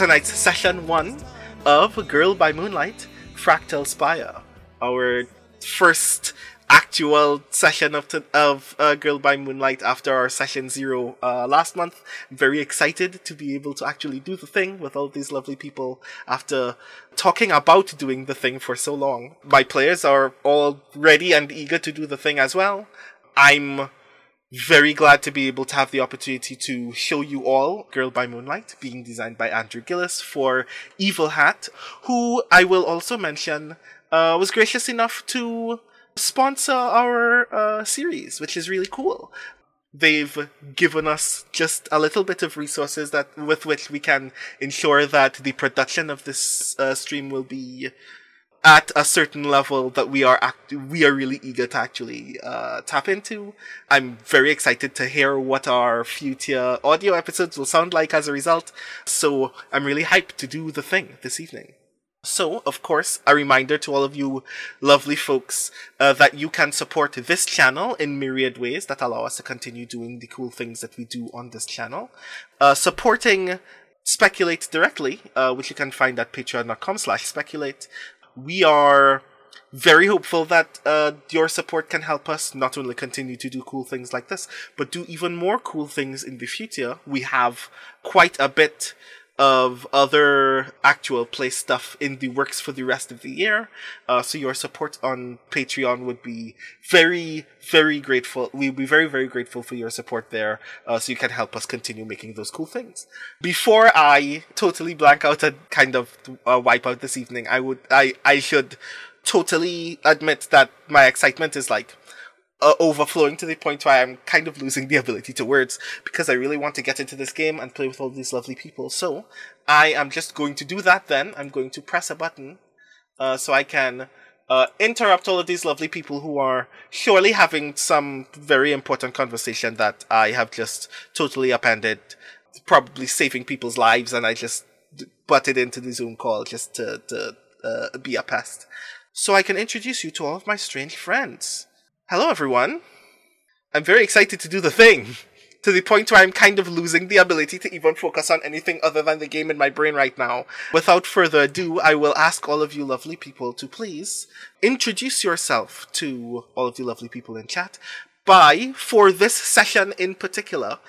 tonight's session 1 of Girl by Moonlight, Fractal Spire. Our first actual session of Girl by Moonlight after our session 0 last month. I'm very excited to be able to actually do the thing with all these lovely people after talking about doing the thing for so long. My players are all ready and eager to do the thing as well. I'm very glad to be able to have the opportunity to show you all Girl by Moonlight, being designed by Andrew Gillis for Evil Hat, who I will also mention was gracious enough to sponsor our series, which is really cool. They've given us just a little bit of resources that with which we can ensure that the production of this stream will be at a certain level that we are really eager to actually tap into. I'm very excited to hear what our future audio episodes will sound like as a result, so I'm really hyped to do the thing this evening. So, of course, a reminder to all of you lovely folks that you can support this channel in myriad ways that allow us to continue doing the cool things that we do on this channel. Supporting Speculate directly, which you can find at patreon.com/speculate. We are very hopeful that your support can help us not only continue to do cool things like this, but do even more cool things in the future. We have quite a bit of other actual play stuff in the works for the rest of the year. So your support on Patreon would be very, very grateful. We'd be very, very grateful for your support there, so you can help us continue making those cool things. Before I totally blank out and kind of wipe out this evening, I should totally admit that my excitement is like overflowing to the point where I'm kind of losing the ability to words, because I really want to get into this game and play with all these lovely people. So I am just going to do that then. I'm going to press a button so I can interrupt all of these lovely people who are surely having some very important conversation that I have just totally upended, probably saving people's lives, and I just butted into the Zoom call just to be a pest. So I can introduce you to all of my strange friends. Hello, everyone. I'm very excited to do the thing, to the point where I'm kind of losing the ability to even focus on anything other than the game in my brain right now. Without further ado, I will ask all of you lovely people to please introduce yourself to all of you lovely people in chat by, for this session in particular,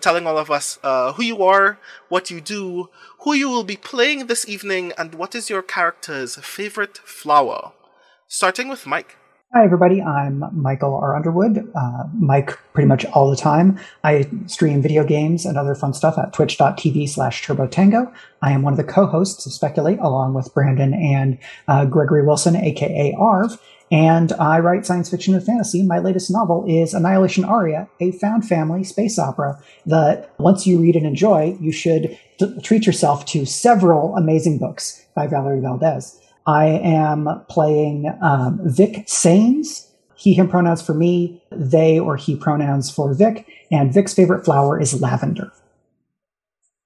telling all of us who you are, what you do, who you will be playing this evening, and what is your character's favorite flower. Starting with Mike. Hi, everybody. I'm Michael R. Underwood, Mike pretty much all the time. I stream video games and other fun stuff at twitch.tv/TurboTango. I am one of the co-hosts of Speculate, along with Brandon and Gregory Wilson, a.k.a. Arv, and I write science fiction and fantasy. My latest novel is Annihilation Aria, a found family space opera that once you read and enjoy, you should treat yourself to several amazing books by Valerie Valdez. I am playing Vic Sains, he, him pronouns for me, they or he pronouns for Vic, and Vic's favorite flower is lavender.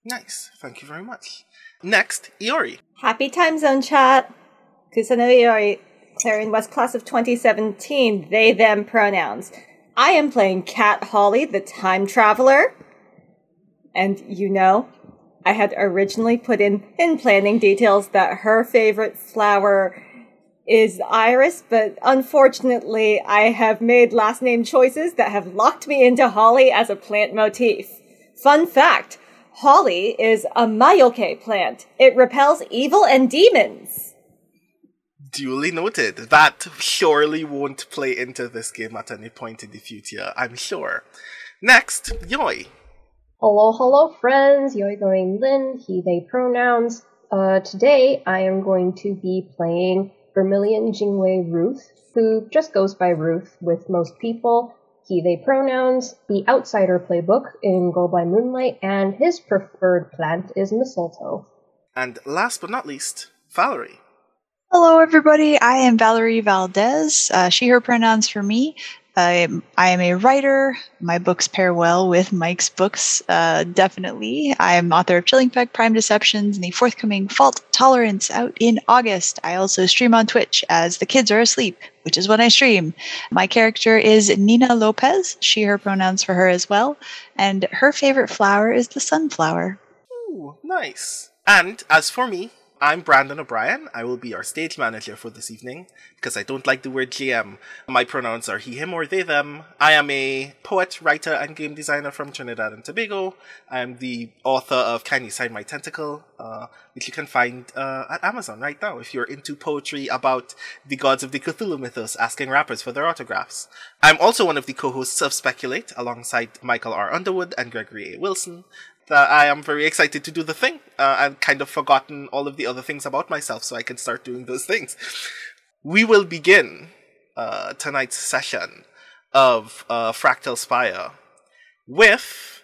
Nice. Thank you very much. Next, Iori. Happy time zone chat. Kusano Iori, Clarion West class of 2017, they, them pronouns. I am playing Cat Holly, the time traveler. And you know, I had originally put in planning details that her favorite flower is Iris, but unfortunately I have made last name choices that have locked me into Holly as a plant motif. Fun fact, Holly is a Mayoke plant. It repels evil and demons. Duly noted. That surely won't play into this game at any point in the future, I'm sure. Next, Yoi. Hello, hello, friends. Yoigoing Lin, he, they pronouns. Today, I am going to be playing Vermilion Jingwei Ruth, who just goes by Ruth with most people. He, they pronouns, the outsider playbook in Girl by Moonlight, and his preferred plant is mistletoe. And last but not least, Valerie. Hello, everybody. I am Valerie Valdez. She, her pronouns for me. I am a writer. My books pair well with Mike's books, definitely. I am author of Chilling Peck, Prime Deceptions, and the forthcoming Fault Tolerance out in August. I also stream on Twitch as the kids are asleep, which is when I stream. My character is Nina Lopez. She, her pronouns for her as well. And her favorite flower is the sunflower. Ooh, nice. And as for me, I'm Brandon O'Brien. I will be our stage manager for this evening because I don't like the word GM. My pronouns are he, him, or they, them. I am a poet, writer, and game designer from Trinidad and Tobago. I am the author of Can You Sign My Tentacle, which you can find at Amazon right now if you're into poetry about the gods of the Cthulhu mythos asking rappers for their autographs. I'm also one of the co-hosts of Speculate alongside Michael R. Underwood and Gregory A. Wilson. I am very excited to do the thing. I've kind of forgotten all of the other things about myself, so I can start doing those things. We will begin tonight's session of Fractal Spire with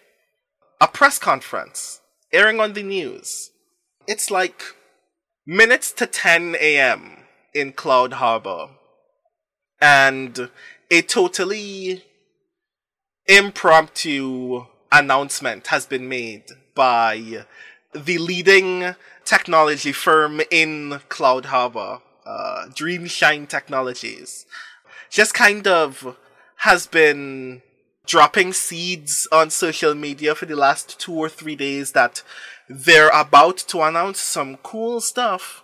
a press conference airing on the news. It's like minutes to 10 a.m. in Cloud Harbor, and a totally impromptu announcement has been made by the leading technology firm in Cloud Harbor, Dreamshine Technologies. Just kind of has been dropping seeds on social media for the last 2 or 3 days that they're about to announce some cool stuff,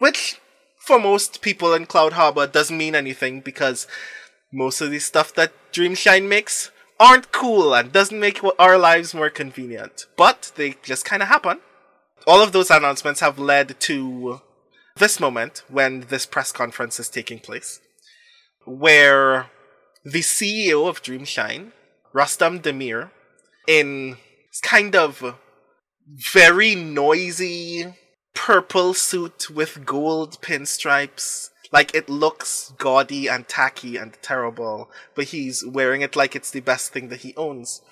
which for most people in Cloud Harbor doesn't mean anything because most of the stuff that Dreamshine makes aren't cool and doesn't make our lives more convenient. But they just kind of happen. All of those announcements have led to this moment when this press conference is taking place, where the CEO of Dreamshine, Rustam Demir, in kind of very noisy purple suit with gold pinstripes. Like, it looks gaudy and tacky and terrible, but he's wearing it like it's the best thing that he owns,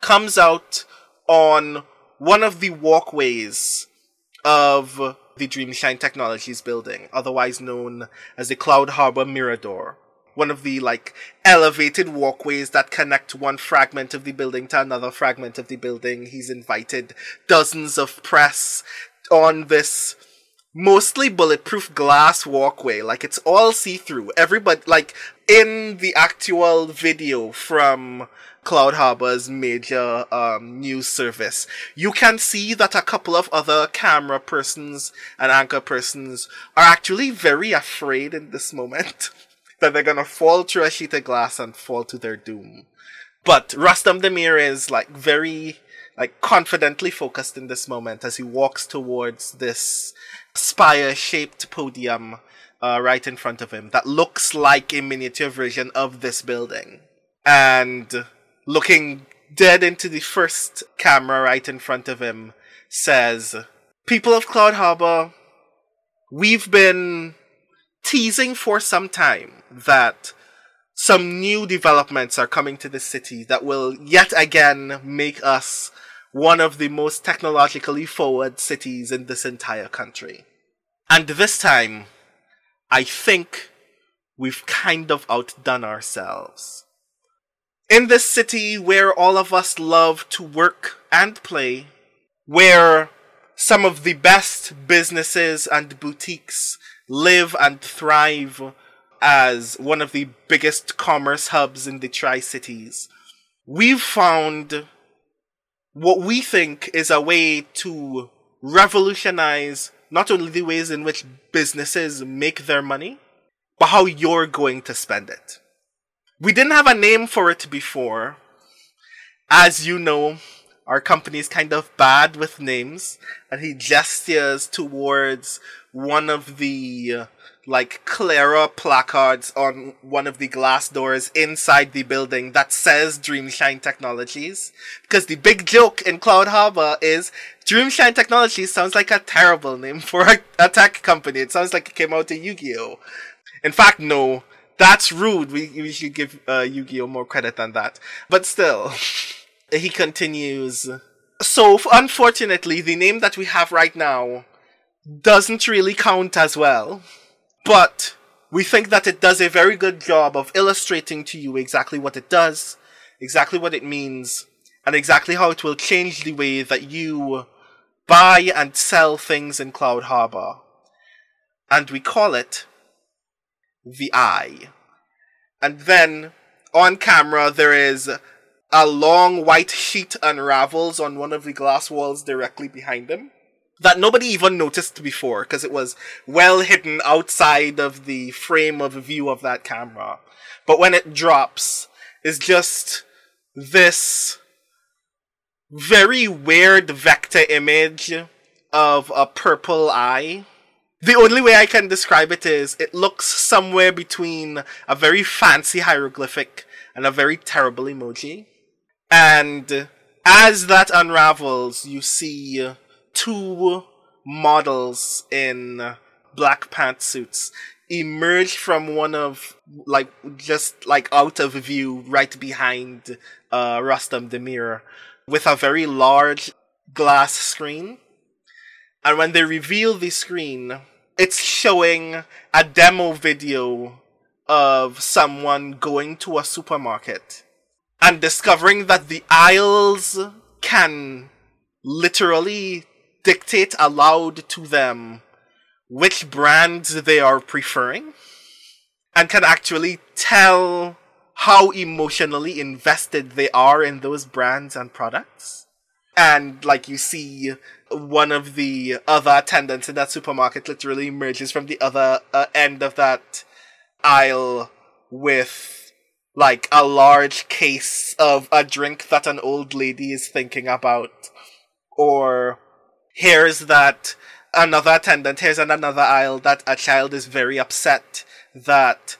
comes out on one of the walkways of the Dreamshine Technologies building, otherwise known as the Cloud Harbor Mirador. One of the, like, elevated walkways that connect one fragment of the building to another fragment of the building. He's invited dozens of press on this mostly bulletproof glass walkway. Like, it's all see-through. Everybody, like, in the actual video from Cloud Harbor's major news service, you can see that a couple of other camera persons and anchor persons are actually very afraid in this moment that they're gonna fall through a sheet of glass and fall to their doom. But Rustam Demir is, like, very, like, confidently focused in this moment as he walks towards this spire-shaped podium right in front of him that looks like a miniature version of this building. And looking dead into the first camera right in front of him says, "People of Cloud Harbor, we've been teasing for some time that some new developments are coming to the city that will yet again make us one of the most technologically forward cities in this entire country. And this time, I think we've kind of outdone ourselves. In this city where all of us love to work and play, where some of the best businesses and boutiques live and thrive as one of the biggest commerce hubs in the Tri-Cities, we've found what we think is a way to revolutionize not only the ways in which businesses make their money, but how you're going to spend it. We didn't have a name for it before. As you know, our company is kind of bad with names." And he gestures towards one of the, like, Clara placards on one of the glass doors inside the building that says Dreamshine Technologies. Because the big joke in Cloud Harbor is Dreamshine Technologies sounds like a terrible name for a tech company. It sounds like it came out of Yu-Gi-Oh! In fact, no, that's rude. We should give Yu-Gi-Oh! More credit than that. But still, he continues, "So, unfortunately, the name that we have right now doesn't really count as well. But we think that it does a very good job of illustrating to you exactly what it does, exactly what it means, and exactly how it will change the way that you buy and sell things in Cloud Harbor. And we call it the Eye." And then, on camera, there is a long white sheet unravels on one of the glass walls directly behind him. that nobody even noticed before because it was well hidden outside of the frame of view of that camera. But when it drops, it's just this very weird vector image of a purple eye. The only way I can describe it is it looks somewhere between a very fancy hieroglyphic and a very terrible emoji. And as that unravels, you see two models in black pantsuits emerge from one of, like, just, like, out of view right behind Rustam Demir with a very large glass screen. And when they reveal the screen, it's showing a demo video of someone going to a supermarket and discovering that the aisles can literally dictate aloud to them which brands they are preferring and can actually tell how emotionally invested they are in those brands and products. And, like, you see one of the other attendants in that supermarket literally emerges from the other end of that aisle with, like, a large case of a drink that an old lady is thinking about. Or, here's that another attendant, here's another aisle that a child is very upset that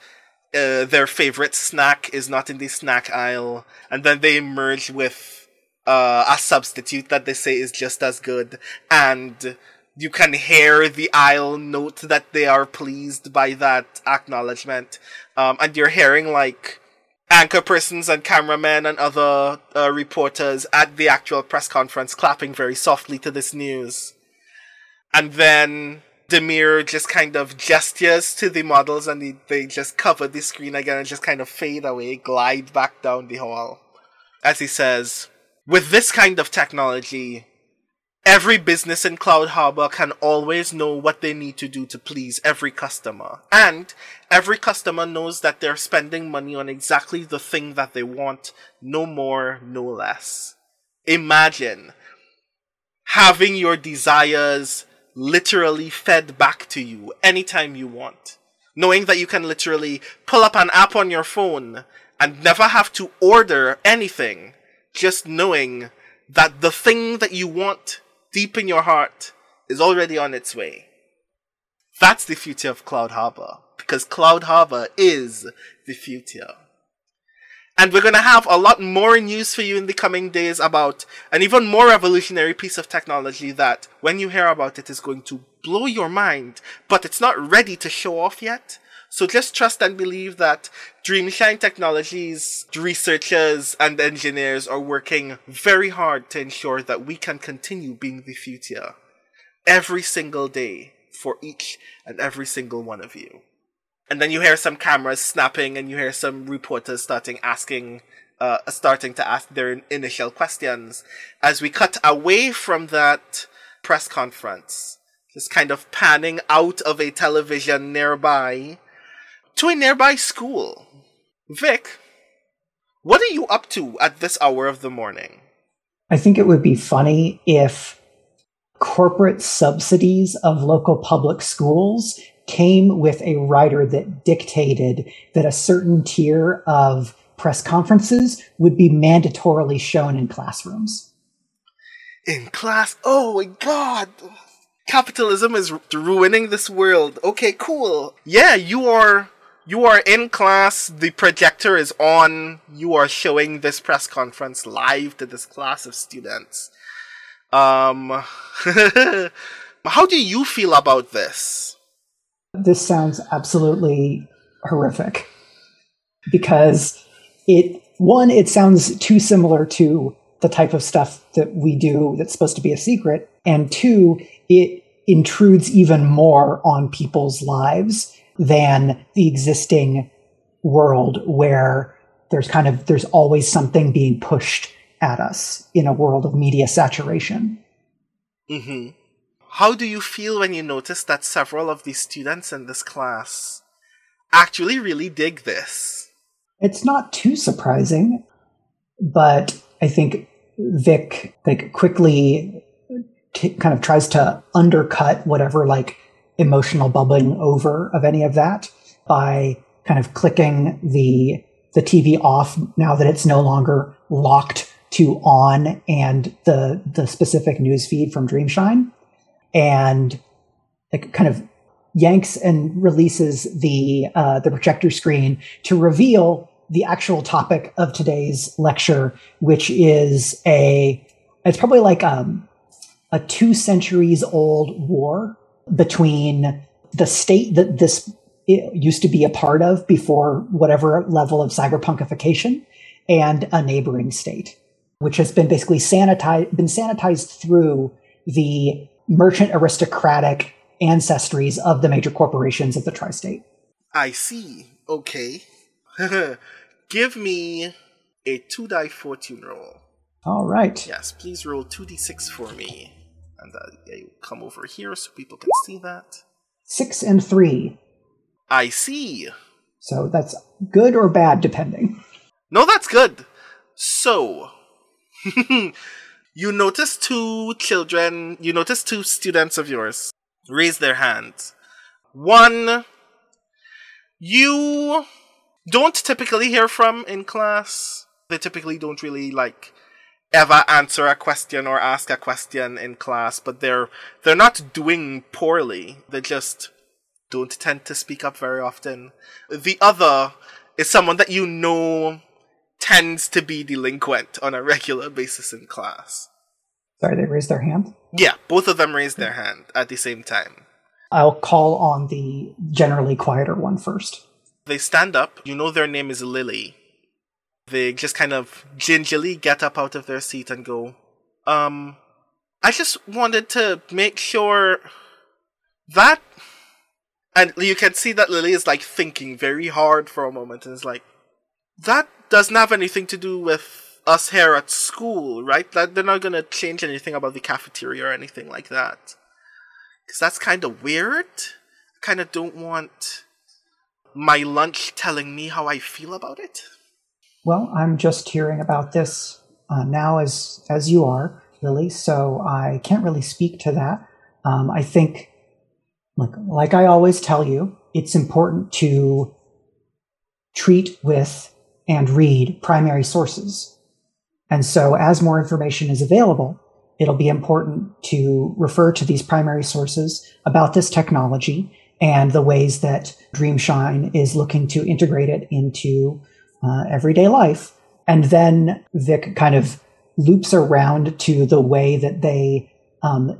their favorite snack is not in the snack aisle. And then they emerge with a substitute that they say is just as good. And you can hear the aisle note that they are pleased by that acknowledgement. And you're hearing, like, anchor persons and cameramen and other reporters at the actual press conference clapping very softly to this news. And then Demir just kind of gestures to the models and they just cover the screen again and just kind of fade away, glide back down the hall. As he says, with this kind of technology, every business in Cloud Harbor can always know what they need to do to please every customer. And every customer knows that they're spending money on exactly the thing that they want, no more, no less. Imagine having your desires literally fed back to you anytime you want. Knowing that you can literally pull up an app on your phone and never have to order anything. Just knowing that the thing that you want deep in your heart is already on its way. That's the future of Cloud Harbor, because Cloud Harbor is the future. And we're going to have a lot more news for you in the coming days about an even more revolutionary piece of technology that, when you hear about it, is going to blow your mind, but it's not ready to show off yet. So just trust and believe that Dreamshine Technologies researchers and engineers are working very hard to ensure that we can continue being the future every single day for each and every single one of you. And then you hear some cameras snapping and you hear some reporters starting to ask their initial questions as we cut away from that press conference, just kind of panning out of a television nearby to a nearby school. Vic, what are you up to at this hour of the morning? I think it would be funny if corporate subsidies of local public schools came with a rider that dictated that a certain tier of press conferences would be mandatorily shown in classrooms. In class? Oh my God! Capitalism is ruining this world. Okay, cool. Yeah, you are in class, the projector is on, you are showing this press conference live to this class of students. How do you feel about this? This sounds absolutely horrific. Because it sounds too similar to the type of stuff that we do that's supposed to be a secret, and two, it intrudes even more on people's lives than the existing world where there's always something being pushed at us in a world of media saturation. Mm-hmm. How do you feel when you notice that several of the students in this class actually really dig this? It's not too surprising, but I think Vic quickly kind of tries to undercut whatever like emotional bubbling over of any of that by kind of clicking the TV off now that it's no longer locked to on and the specific news feed from Dreamshine, and like kind of yanks and releases the projector screen to reveal the actual topic of today's lecture, which is it's probably like a 2 centuries old war between the state that this used to be a part of before whatever level of cyberpunkification and a neighboring state, which has been basically sanitized through the merchant aristocratic ancestries of the major corporations of the tri-state. I see. Okay. Give me a 2-die fortune roll. All right. Yes, please roll 2d6 for me. And I come over here so people can see that. 6 and 3. I see. So that's good or bad, depending. No, that's good. So, you notice two students of yours raise their hands. One, you don't typically hear from in class. They typically don't really, like, ever answer a question or ask a question in class, but they're not doing poorly. They just don't tend to speak up very often. The other is someone that you know tends to be delinquent on a regular basis in class. Sorry, they raised their hand? Yeah, both of them raised their hand at the same time. I'll call on the generally quieter one first. They stand up. You know their name is Lily. They just kind of gingerly get up out of their seat and go, I just wanted to make sure that... And you can see that Lily is, like, thinking very hard for a moment and is like, that doesn't have anything to do with us here at school, right? That they're not going to change anything about the cafeteria or anything like that. Because that's kind of weird. I kind of don't want my lunch telling me how I feel about it. Well, I'm just hearing about this now as you are, Lily, so I can't really speak to that. I think, like I always tell you, it's important to treat with and read primary sources. And so as more information is available, it'll be important to refer to these primary sources about this technology and the ways that Dreamshine is looking to integrate it into everyday life. And then Vic kind of loops around to the way that they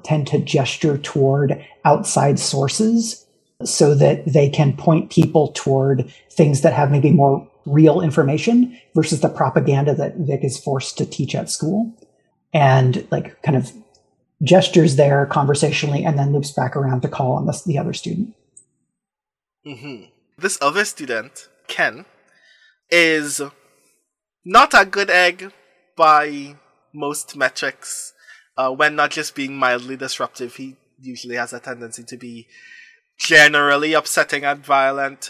tend to gesture toward outside sources so that they can point people toward things that have maybe more real information versus the propaganda that Vic is forced to teach at school, and like kind of gestures there conversationally and then loops back around to call on the other student. Mm-hmm. This other student, Ken, is not a good egg by most metrics. When not just being mildly disruptive, he usually has a tendency to be generally upsetting and violent.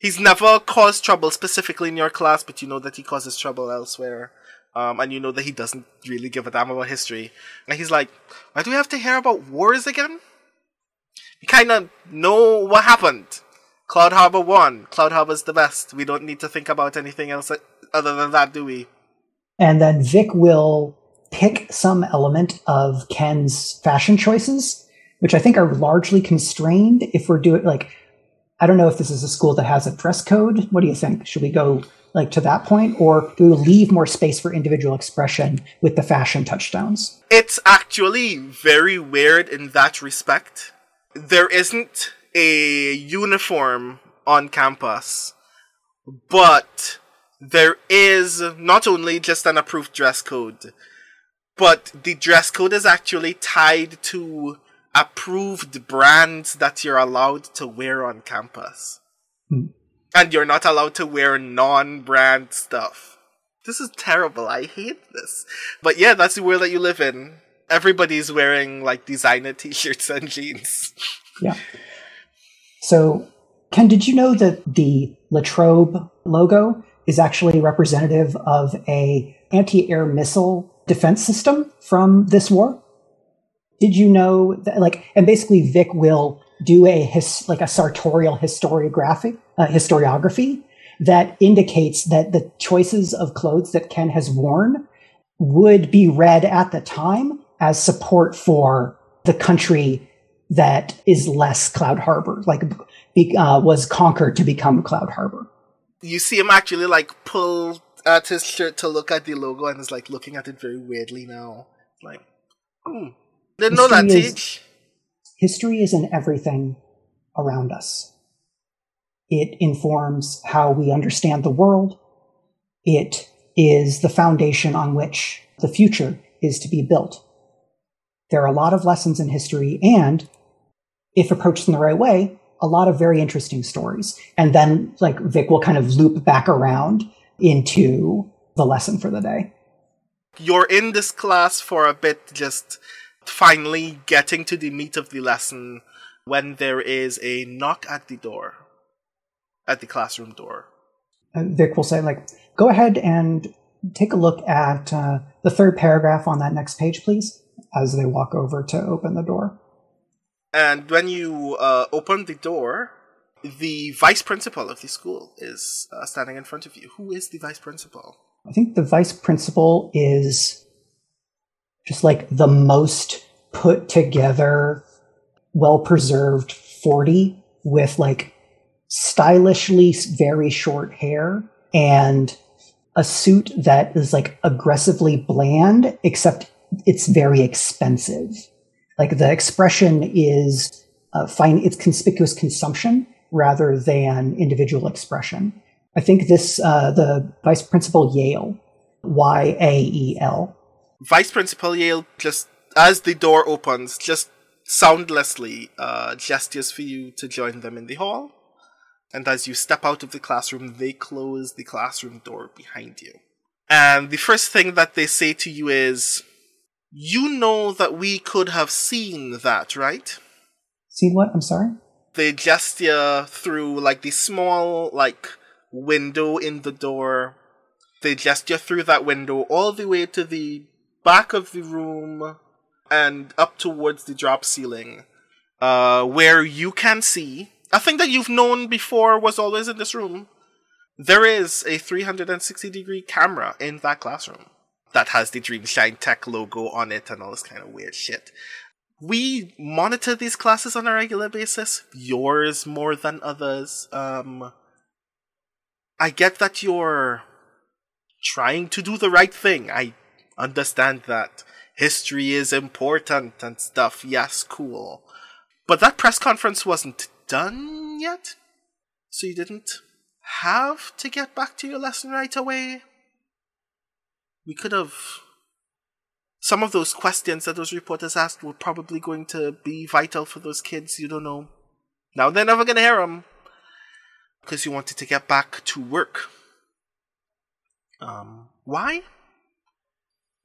He's never caused trouble specifically in your class, but you know that he causes trouble elsewhere. And you know that he doesn't really give a damn about history. And he's like, why do we have to hear about wars again? We kind of know what happened. Cloud Harbor won. Cloud Harbor's the best. We don't need to think about anything else other than that, do we? And then Vic will pick some element of Ken's fashion choices, which I think are largely constrained if we're doing, like, I don't know if this is a school that has a dress code. What do you think? Should we go like to that point, or do we leave more space for individual expression with the fashion touchdowns? It's actually very weird in that respect. There isn't a uniform on campus, but there is not only just an approved dress code, but the dress code is actually tied to approved brands that you're allowed to wear on campus. And you're not allowed to wear non-brand stuff. This is terrible. I hate this. But yeah, that's the world that you live in. Everybody's wearing, like, designer t-shirts and jeans. Yeah. So, Ken, did you know that the Latrobe logo is actually representative of an anti-air missile defense system from this war? did you know that, like, and basically Vic will do a sartorial historiography that indicates that the choices of clothes that Ken has worn would be read at the time as support for the country that is less Cloud Harbor, was conquered to become Cloud Harbor. You see him actually pull at his shirt to look at the logo and is looking at it very weirdly now. Didn't know that, Teach. History is in everything around us. It informs how we understand the world. It is the foundation on which the future is to be built. There are a lot of lessons in history and, if approached in the right way, a lot of very interesting stories. And then, Vic will kind of loop back around into the lesson for the day. You're in this class for a bit, just finally getting to the meat of the lesson when there is a knock at the door, at the classroom door. Vic will say, go ahead and take a look at the third paragraph on that next page, please, as they walk over to open the door. And when you open the door, the vice principal of the school is standing in front of you. Who is the vice principal? I think the vice principal is just the most put together, well-preserved 40 with stylishly very short hair and a suit that is aggressively bland, except it's very expensive. The expression is it's conspicuous consumption rather than individual expression. I think this, the Vice Principal Yale, Y-A-E-L. Vice Principal Yale, just as the door opens, just soundlessly gestures for you to join them in the hall. And as you step out of the classroom, they close the classroom door behind you. And the first thing that they say to you is, "You know that we could have seen that, right?" Seen what? I'm sorry? They gesture through, the small, window in the door. They gesture through that window all the way to the back of the room and up towards the drop ceiling, where you can see a thing that you've known before was always in this room. There is a 360-degree camera in that classroom that has the Dreamshine Tech logo on it and all this kind of weird shit. We monitor these classes on a regular basis, yours more than others. I get that you're trying to do the right thing. I understand that history is important and stuff. Yes, cool. But that press conference wasn't done yet, so you didn't have to get back to your lesson right away. We could have... Some of those questions that those reporters asked were probably going to be vital for those kids. You don't know. Now they're never going to hear them. Because you wanted to get back to work. Why?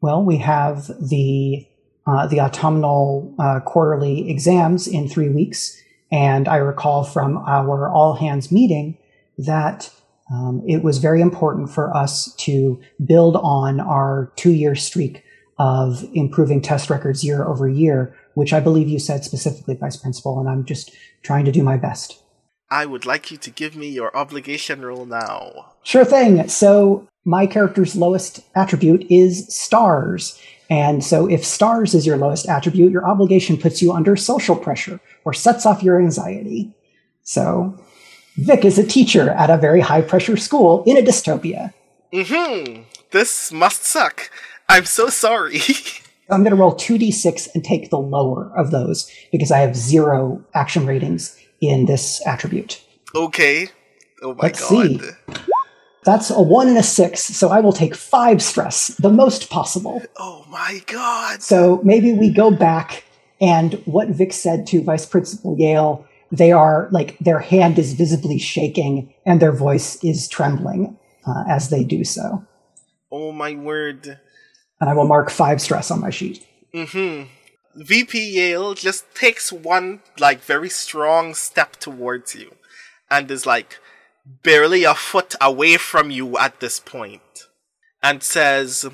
Well, we have the autumnal quarterly exams in 3 weeks. And I recall from our all-hands meeting that... it was very important for us to build on our 2-year streak of improving test records year over year, which I believe you said specifically, Vice Principal, and I'm just trying to do my best. I would like you to give me your obligation roll now. Sure thing. So my character's lowest attribute is stars. And so if stars is your lowest attribute, your obligation puts you under social pressure or sets off your anxiety. So... Vic is a teacher at a very high-pressure school in a dystopia. This must suck. I'm so sorry. I'm going to roll 2d6 and take the lower of those, because I have 0 action ratings in this attribute. Okay. Oh my God. Let's see. That's a 1 and a 6, so I will take 5 stress, the most possible. Oh my God. So maybe we go back, and what Vic said to Vice Principal Yale... They are, their hand is visibly shaking and their voice is trembling as they do so. Oh, my word. And I will mark 5 stress on my sheet. VP Yale just takes one, very strong step towards you and is, barely a foot away from you at this point and says,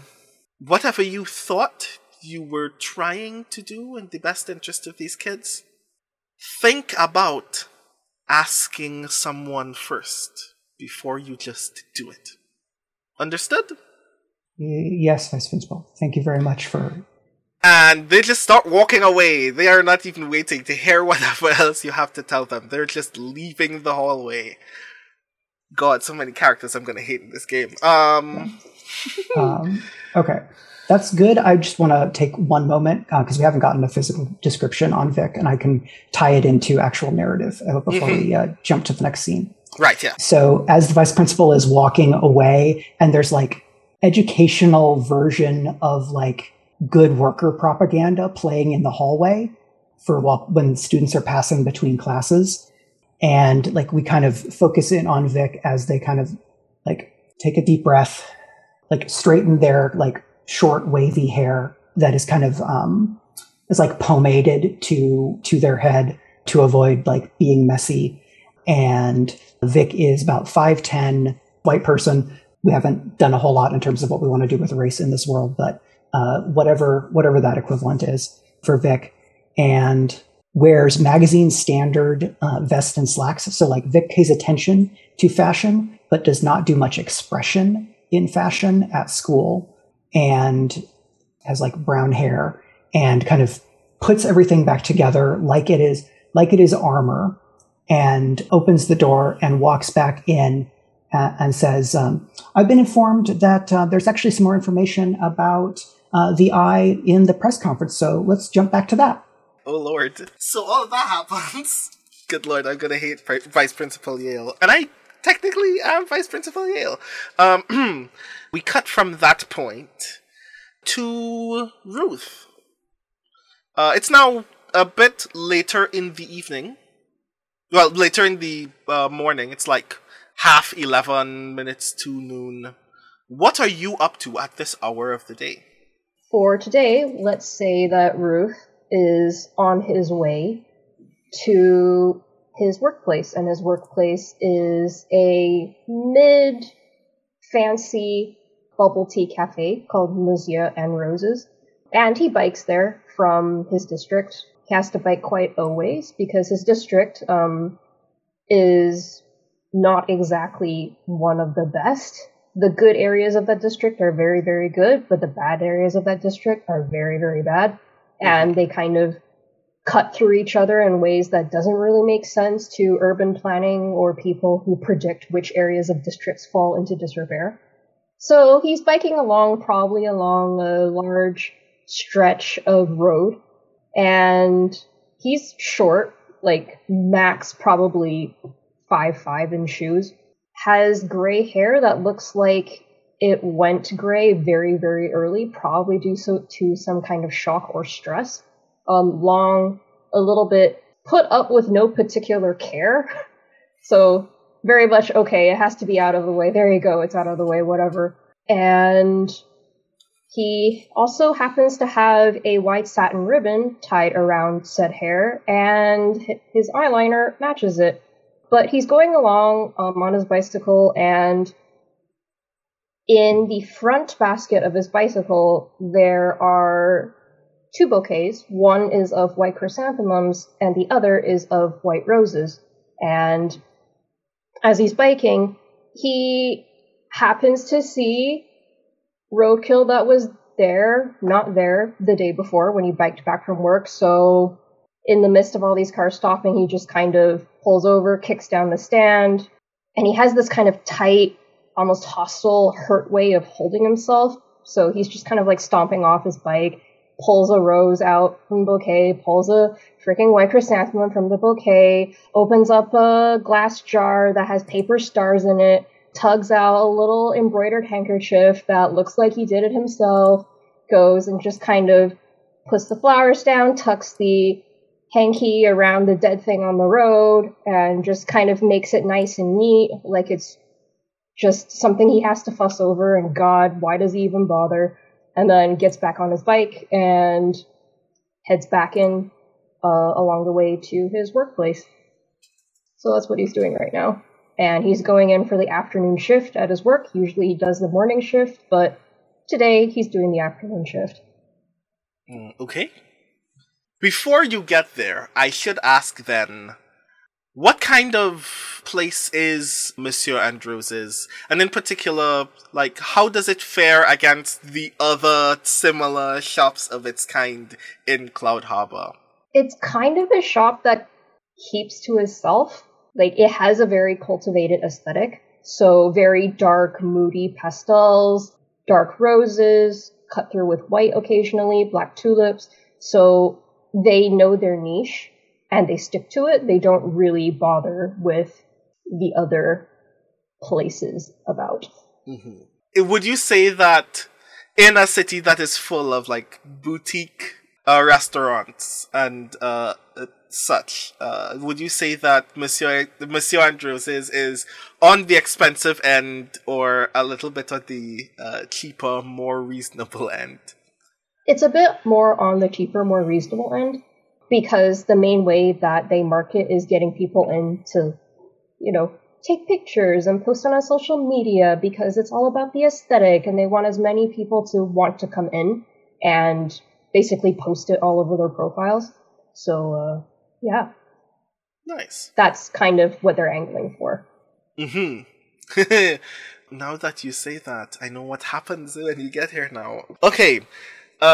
"Whatever you thought you were trying to do in the best interest of these kids, think about asking someone first before you just do it. Understood? Yes, Vice Principal. Thank you very much for... And they just start walking away. They are not even waiting to hear whatever else you have to tell them. They're just leaving the hallway. God, so many characters I'm going to hate in this game. Okay. That's good. I just want to take one moment because we haven't gotten a physical description on Vic, and I can tie it into actual narrative before we jump to the next scene. Right, yeah. So as the Vice Principal is walking away, and there's like educational version of like good worker propaganda playing in the hallway for when students are passing between classes. And like we kind of focus in on Vic as they kind of like take a deep breath, like straighten their like short wavy hair that is kind of is like pomaded to their head to avoid like being messy. And Vic is about 5'10", white person. We haven't done a whole lot in terms of what we want to do with race in this world, but whatever that equivalent is for Vic, and wears magazine standard vest and slacks. So like Vic pays attention to fashion, but does not do much expression in fashion at school, and has like brown hair and kind of puts everything back together like it is armor, and opens the door and walks back in. And says, I've been informed that there's actually some more information about the eye in the press conference, so let's jump back to that. Oh, Lord. So all of that happens. Good Lord, I'm going to hate Vice Principal Yale. And I technically am Vice Principal Yale. We cut from that point to Ruth. It's now a bit later in the evening. Well, later in the morning. It's like 11:30 to noon. What are you up to at this hour of the day? For today, let's say that Ruth is on his way to his workplace, and his workplace is a mid-fancy bubble tea cafe called Monsieur Andros, and he bikes there from his district. He has to bike quite a ways because his district is not exactly one of the best. The good areas of that district are very, very good, but the bad areas of that district are very, very bad. And they kind of cut through each other in ways that doesn't really make sense to urban planning or people who predict which areas of districts fall into disrepair. So he's biking along, probably along a large stretch of road. And he's short, like max probably 5'5" in shoes, has gray hair that looks like it went gray very, very early, probably due to some kind of shock or stress. Long, a little bit put up with no particular care. So very much, okay, it has to be out of the way. There you go, it's out of the way, whatever. And he also happens to have a white satin ribbon tied around said hair, and his eyeliner matches it. But he's going along on his bicycle, and in the front basket of his bicycle, there are two bouquets. One is of white chrysanthemums, and the other is of white roses. And as he's biking, he happens to see roadkill that was not there the day before when he biked back from work. So in the midst of all these cars stopping, he just kind of pulls over, kicks down the stand, and he has this kind of tight, almost hostile, hurt way of holding himself. So he's just kind of like stomping off his bike, pulls a rose out from the bouquet, pulls a freaking white chrysanthemum from the bouquet, opens up a glass jar that has paper stars in it, tugs out a little embroidered handkerchief that looks like he did it himself, goes and just kind of puts the flowers down, tucks the hanky around the dead thing on the road, and just kind of makes it nice and neat, like it's just something he has to fuss over, and God, why does he even bother? And then gets back on his bike and heads back in along the way to his workplace. So that's what he's doing right now. And he's going in for the afternoon shift at his work. Usually he does the morning shift, but today he's doing the afternoon shift. Okay. Before you get there, I should ask then, what kind of place is Monsieur Andros's? And in particular, like, how does it fare against the other similar shops of its kind in Cloud Harbor? It's kind of a shop that keeps to itself. Like, it has a very cultivated aesthetic. So very dark, moody pastels, dark roses, cut through with white occasionally, black tulips. So they know their niche and they stick to it. They don't really bother with the other places about. Mm-hmm. Would you say that in a city that is full of like boutique restaurants and such, would you say that Monsieur Andros is on the expensive end or a little bit on the cheaper, more reasonable end? It's a bit more on the cheaper, more reasonable end, because the main way that they market is getting people in to, you know, take pictures and post on social media, because it's all about the aesthetic and they want as many people to want to come in and basically post it all over their profiles. So, yeah. Nice. That's kind of what they're angling for. Mm-hmm. Now that you say that, I know what happens when you get here now. Okay.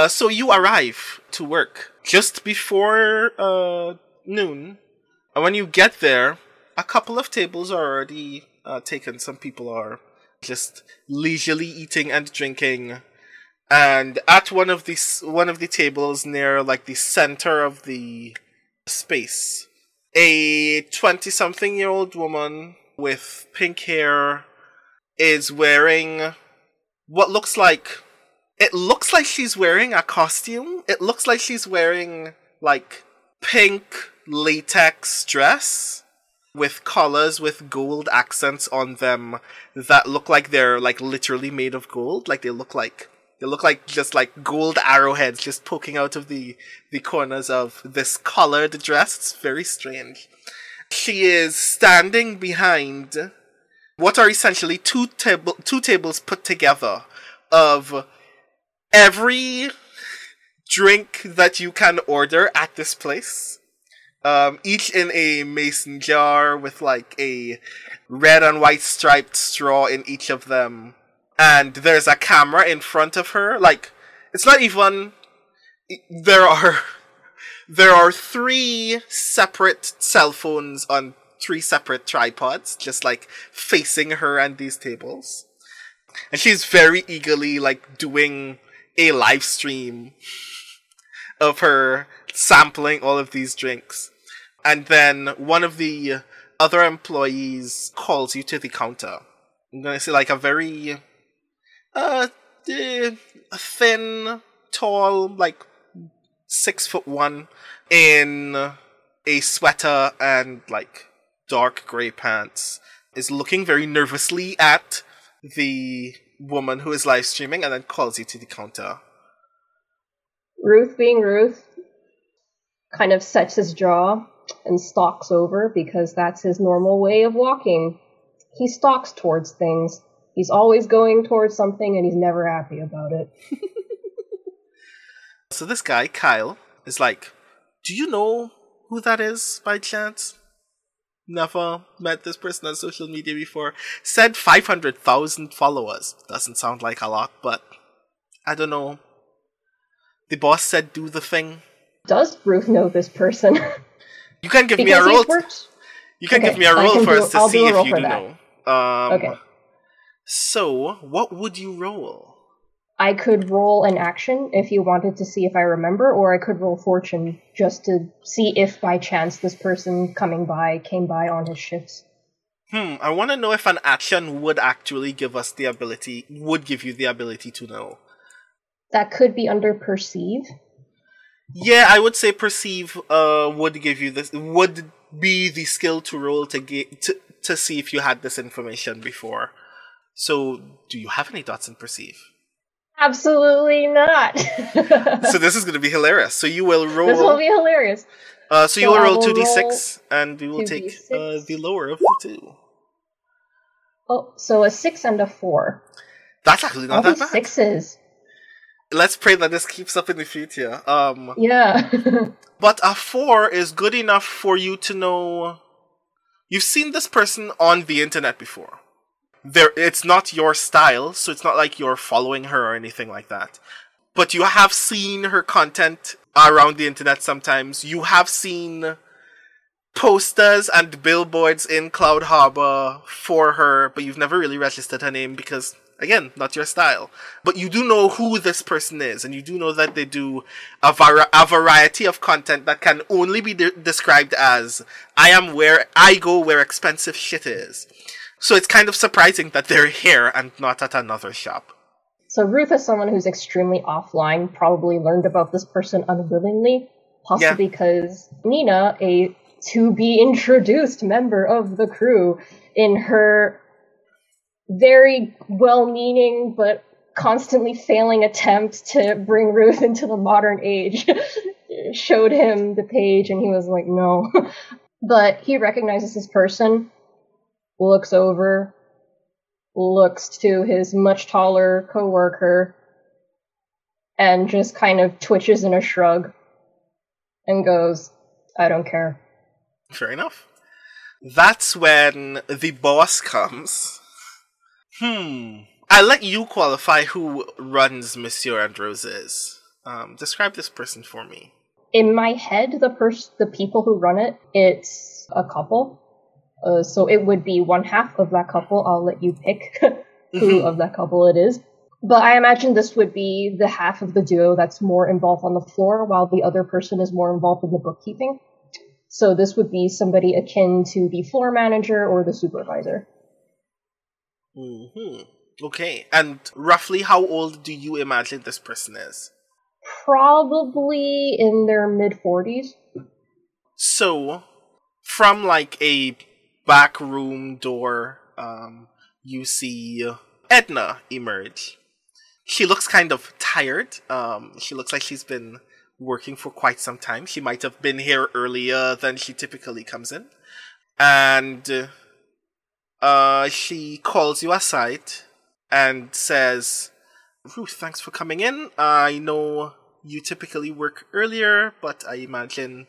So you arrive to work just before noon, and when you get there, a couple of tables are already taken. Some people are just leisurely eating and drinking, and at one of the tables near like the center of the space, a 20-something-year-old woman with pink hair is wearing what looks like. It looks like she's wearing a costume. It looks like she's wearing, like, pink latex dress with collars with gold accents on them that look like they're, like, literally made of gold. Like, they look like just, like, gold arrowheads just poking out of the corners of this collared dress. It's very strange. She is standing behind what are essentially two tables put together of every drink that you can order at this place, each in a mason jar with like a red and white striped straw in each of them. And there's a camera in front of her. Like, it's not even... There are three separate cell phones on three separate tripods, just like facing her and these tables. And she's very eagerly like doing a live stream of her sampling all of these drinks. And then one of the other employees calls you to the counter. I'm going to say like a very thin, tall, like 6'1", in a sweater and like dark gray pants, is looking very nervously at the woman who is live streaming and then calls you to the counter. Ruth, being Ruth, kind of sets his jaw and stalks over, because that's his normal way of walking. He stalks towards things. He's always going towards something and he's never happy about it. So this guy, Kyle, is like, do you know who that is by chance? Never met this person on social media before. Said 500,000 followers. Doesn't sound like a lot, but I don't know. The boss said do the thing. Does Ruth know this person? You can give me a roll. You can give me a roll first to see if you do know. Okay. So, what would you roll? I could roll an action if you wanted to see if I remember, or I could roll fortune just to see if by chance this person came by on his shifts. I want to know if an action would actually give you the ability to know. That could be under perceive. Yeah, I would say perceive would be the skill to roll to see if you had this information before. So, do you have any dots in perceive? Absolutely not. So this is going to be hilarious. So you will roll... This will be hilarious. So you will roll 2d6, and we will take the lower of the two. Oh, so a 6 and a 4. That's actually not that bad. Sixes. Let's pray that this keeps up in the future. Yeah. But a 4 is good enough for you to know you've seen this person on the internet before. It's not your style, so it's not like you're following her or anything like that. But you have seen her content around the internet sometimes. You have seen posters and billboards in Cloud Harbor for her, but you've never really registered her name because, again, not your style. But you do know who this person is, and you do know that they do a variety of content that can only be described as, I go where expensive shit is. So it's kind of surprising that they're here and not at another shop. So Ruth is someone who's extremely offline, probably learned about this person unwillingly, possibly because Nina, a to-be-introduced member of the crew, in her very well-meaning but constantly failing attempt to bring Ruth into the modern age, showed him the page and he was like, no. But he recognizes this person, looks over, looks to his much taller coworker, and just kind of twitches in a shrug and goes, I don't care. Fair enough. That's when the boss comes. I'll let you qualify who runs Monsieur Andros is. Describe this person for me. In my head, the people who run it, it's a couple. So it would be one half of that couple. I'll let you pick who of that couple it is. But I imagine this would be the half of the duo that's more involved on the floor, while the other person is more involved in the bookkeeping. So this would be somebody akin to the floor manager or the supervisor. Okay. And roughly how old do you imagine this person is? Probably in their mid-40s. So, from like a back room door, you see Edna emerge. She looks kind of tired. She looks like she's been working for quite some time. She might have been here earlier than she typically comes in. And she calls you aside and says, Ruth, thanks for coming in. I know you typically work earlier, but I imagine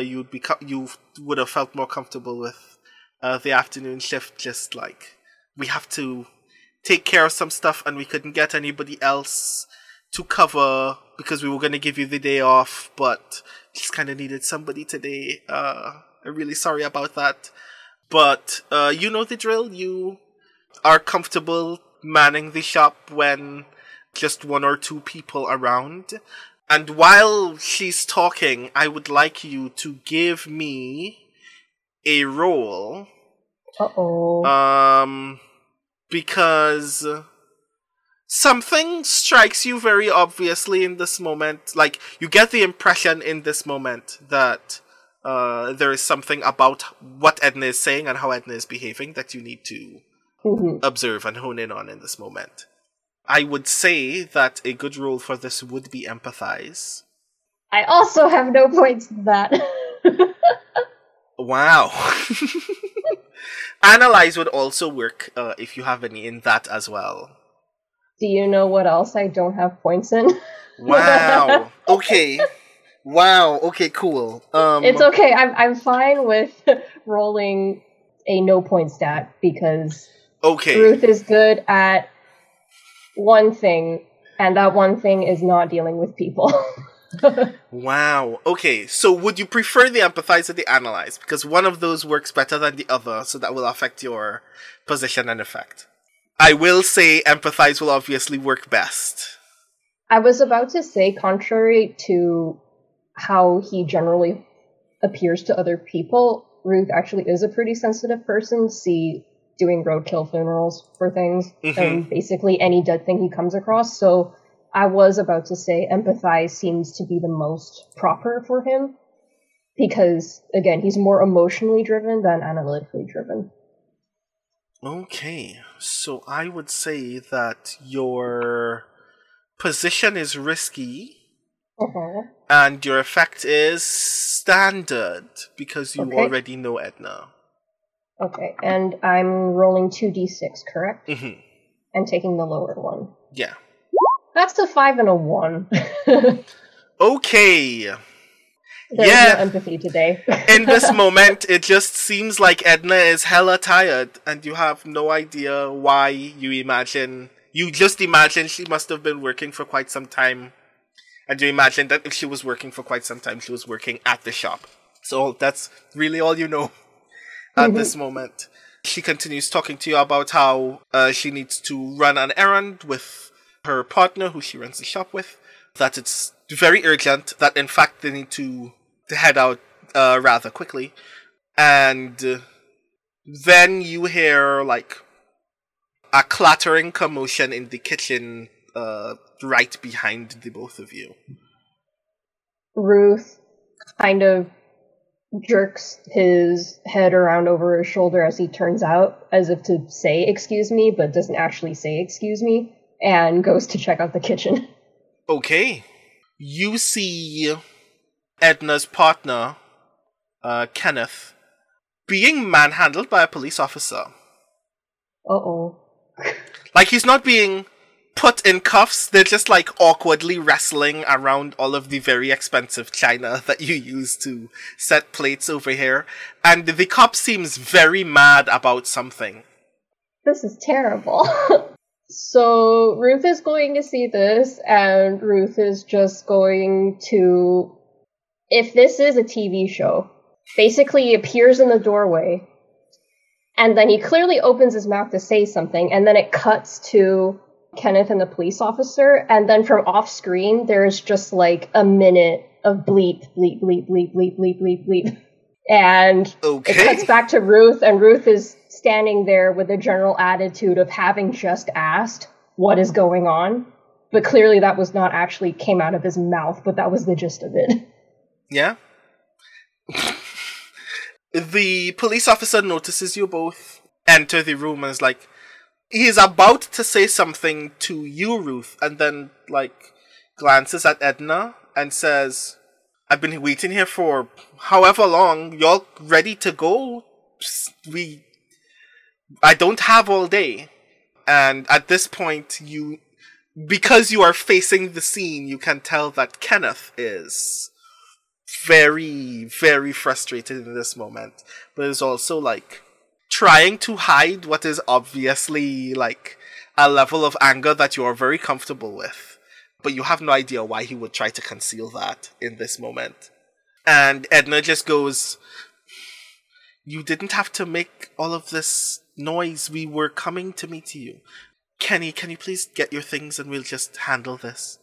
you would have felt more comfortable with the afternoon shift. Just like, we have to take care of some stuff and we couldn't get anybody else to cover because we were going to give you the day off, but just kind of needed somebody today. I'm really sorry about that. But you know the drill. You are comfortable manning the shop when just one or two people around. And while she's talking, I would like you to give me a roll. Uh-oh. Because something strikes you very obviously in this moment. Like, you get the impression in this moment that there is something about what Edna is saying and how Edna is behaving that you need to observe and hone in on in this moment. I would say that a good role for this would be empathize. I also have no points in that. Wow. Analyze would also work if you have any in that as well. Do you know what else I don't have points in? Wow. Okay. Wow. Okay, cool. It's okay. I'm fine with rolling a no-point stat because Ruth is good at one thing, and that one thing is not dealing with people. Wow. Okay, so would you prefer the empathize or the analyze? Because one of those works better than the other, so that will affect your position and effect. I will say empathize will obviously work best. I was about to say, contrary to how he generally appears to other people, Ruth actually is a pretty sensitive person. See, doing roadkill funerals for things, and basically any dead thing he comes across. So I was about to say empathize seems to be the most proper for him because, again, he's more emotionally driven than analytically driven. Okay, so I would say that your position is risky and your effect is standard because you already know Edna. Okay, and I'm rolling 2d6, correct? And taking the lower one. Yeah. That's a 5 and a 1. Okay. There is no empathy today. In this moment, it just seems like Edna is hella tired, and you have no idea why. You just imagine she must have been working for quite some time, and you imagine that if she was working for quite some time, she was working at the shop. So that's really all you know at this moment. She continues talking to you about how she needs to run an errand with her partner, who she runs the shop with, that it's very urgent, that in fact they need to head out rather quickly. And then you hear, like, a clattering commotion in the kitchen right behind the both of you. Ruth kind of jerks his head around over his shoulder as he turns out, as if to say, "Excuse me," but doesn't actually say, "Excuse me," and goes to check out the kitchen. Okay. You see Edna's partner, Kenneth, being manhandled by a police officer. Uh-oh. Like, he's not being put in cuffs, they're just, like, awkwardly wrestling around all of the very expensive china that you use to set plates over here. And the cop seems very mad about something. This is terrible. So Ruth is going to see this, and Ruth is just going to, if this is a TV show, basically appears in the doorway, and then he clearly opens his mouth to say something, and then it cuts to Kenneth and the police officer, and then from off screen, there's just like a minute of bleep, bleep, bleep, bleep, bleep, bleep, bleep, bleep. And okay. It cuts back to Ruth, and Ruth is standing there with a general attitude of having just asked what is going on. But clearly that was not actually came out of his mouth, but that was the gist of it. Yeah. The police officer notices you both enter the room and is like, he is about to say something to you, Ruth, and then, like, glances at Edna and says, "I've been waiting here for however long. Y'all ready to go? I don't have all day." And at this point, because you are facing the scene, you can tell that Kenneth is very, very frustrated in this moment, but is also, like, trying to hide what is obviously, like, a level of anger that you are very comfortable with. But you have no idea why he would try to conceal that in this moment. And Edna just goes, "You didn't have to make all of this noise. We were coming to meet you. Kenny, can you please get your things and we'll just handle this?"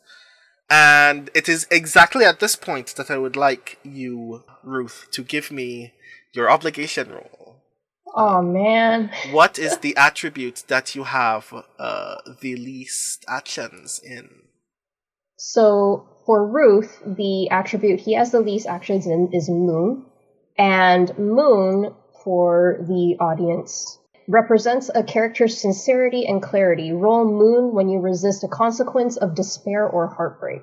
And it is exactly at this point that I would like you, Ruth, to give me your obligation roll. Oh, man. What is the attribute that you have the least actions in? So, for Ruth, the attribute he has the least actions in is Moon. And Moon, for the audience, represents a character's sincerity and clarity. Roll Moon when you resist a consequence of despair or heartbreak.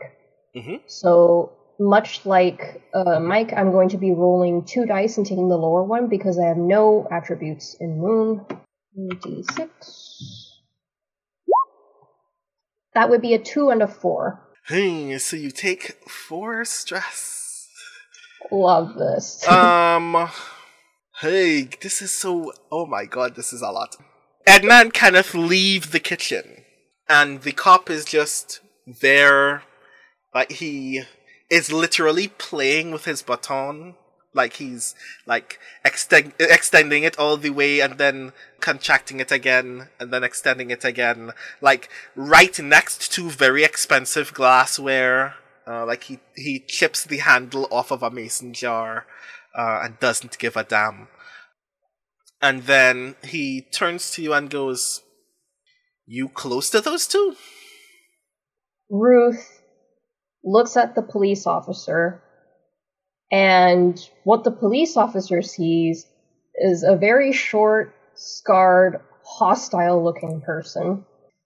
Mm-hmm. So, much like Mike, I'm going to be rolling 2 dice and taking the lower one because I have no attributes in Moon. D6. That would be a 2 and a 4. Hey, so you take 4 stress. Love this. Hey, this is so... Oh my god, this is a lot. Edna and Kenneth leave the kitchen. And the cop is just there. Like, he is literally playing with his baton. Like, he's, like, extending it all the way and then contracting it again and then extending it again. Like, right next to very expensive glassware. Like, he chips the handle off of a mason jar and doesn't give a damn. And then he turns to you and goes, "You close to those two?" Ruth looks at the police officer. And what the police officer sees is a very short, scarred, hostile-looking person.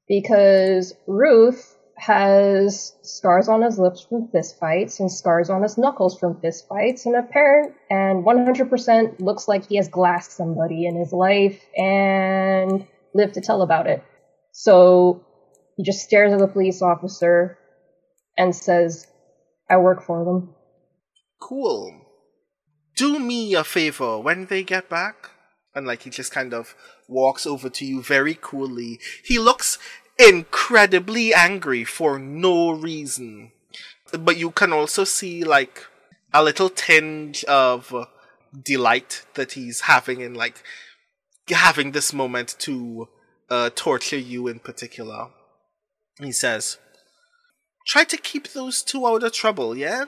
Because Ruth has scars on his lips from fistfights and scars on his knuckles from fistfights, and 100% looks like he has glassed somebody in his life and lived to tell about it. So He just stares at the police officer and says, I work for them. Cool. Do me a favor when they get back. And like he just kind of walks over to you very coolly. He looks incredibly angry for no reason. But you can also see like a little tinge of delight that he's having in like having this moment to torture you in particular. He says, try to keep those two out of trouble, yeah?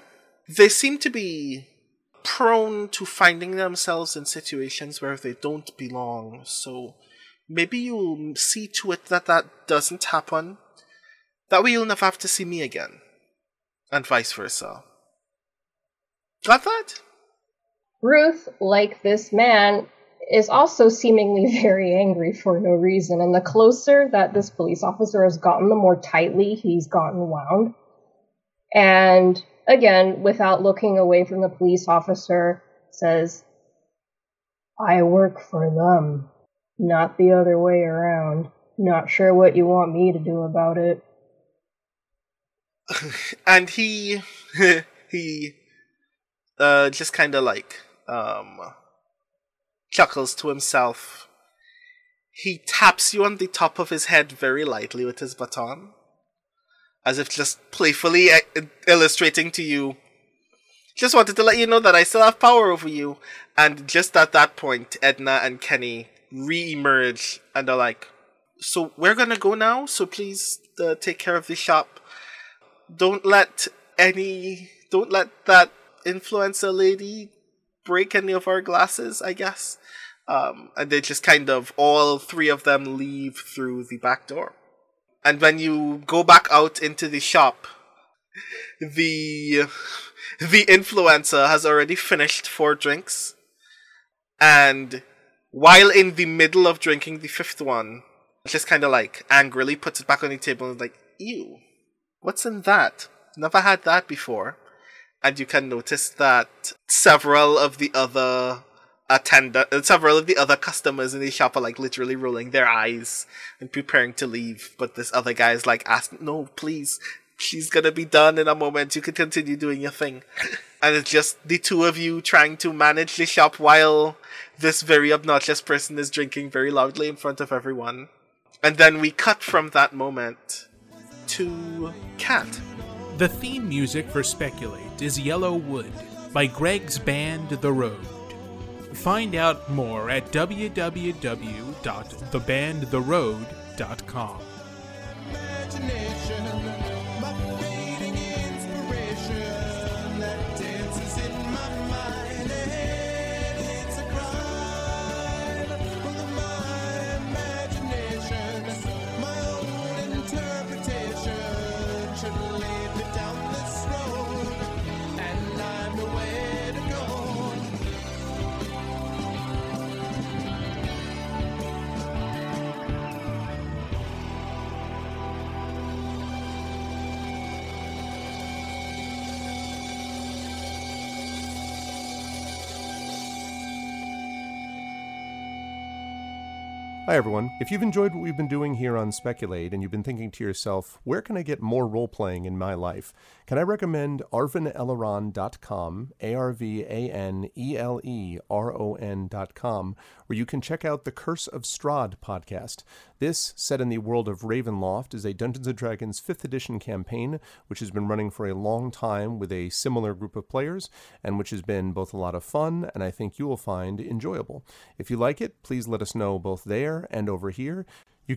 They seem to be prone to finding themselves in situations where they don't belong, so maybe you'll see to it that that doesn't happen. That way you'll never have to see me again. And vice versa. Got that? Ruth, like this man, is also seemingly very angry for no reason, and the closer that this police officer has gotten, the more tightly he's gotten wound. And again, without looking away from the police officer, says, I work for them, not the other way around. Not sure what you want me to do about it. And he just kind of like, chuckles to himself. He taps you on the top of his head very lightly with his baton, as if just playfully illustrating to you, just wanted to let you know that I still have power over you. And just at that point, Edna and Kenny re-emerge and are like, so we're gonna go now, so please take care of the shop. Don't let that influencer lady break any of our glasses, I guess. And they just kind of, all three of them leave through the back door. And when you go back out into the shop, the influencer has already finished 4 drinks. And while in the middle of drinking the 5th one, just kind of like angrily puts it back on the table and is like, ew, what's in that? Never had that before. And you can notice that several of the other customers in the shop are like literally rolling their eyes and preparing to leave. But this other guy is like, no, please, she's gonna be done in a moment. You can continue doing your thing. And it's just the two of you trying to manage the shop while this very obnoxious person is drinking very loudly in front of everyone. And then we cut from that moment to Cat. The theme music for Speculate is Yellow Wood by Greg's band The Road. Find out more at www.thebandtheroad.com. Hi everyone, if you've enjoyed what we've been doing here on Speculate and you've been thinking to yourself, where can I get more role-playing in my life? Can I recommend arvaneleron.com, ARVANELERON.com, where you can check out the Curse of Strahd podcast. This, set in the world of Ravenloft, is a Dungeons & Dragons 5th edition campaign, which has been running for a long time with a similar group of players, and which has been both a lot of fun, and I think you will find enjoyable. If you like it, please let us know both there and over here. You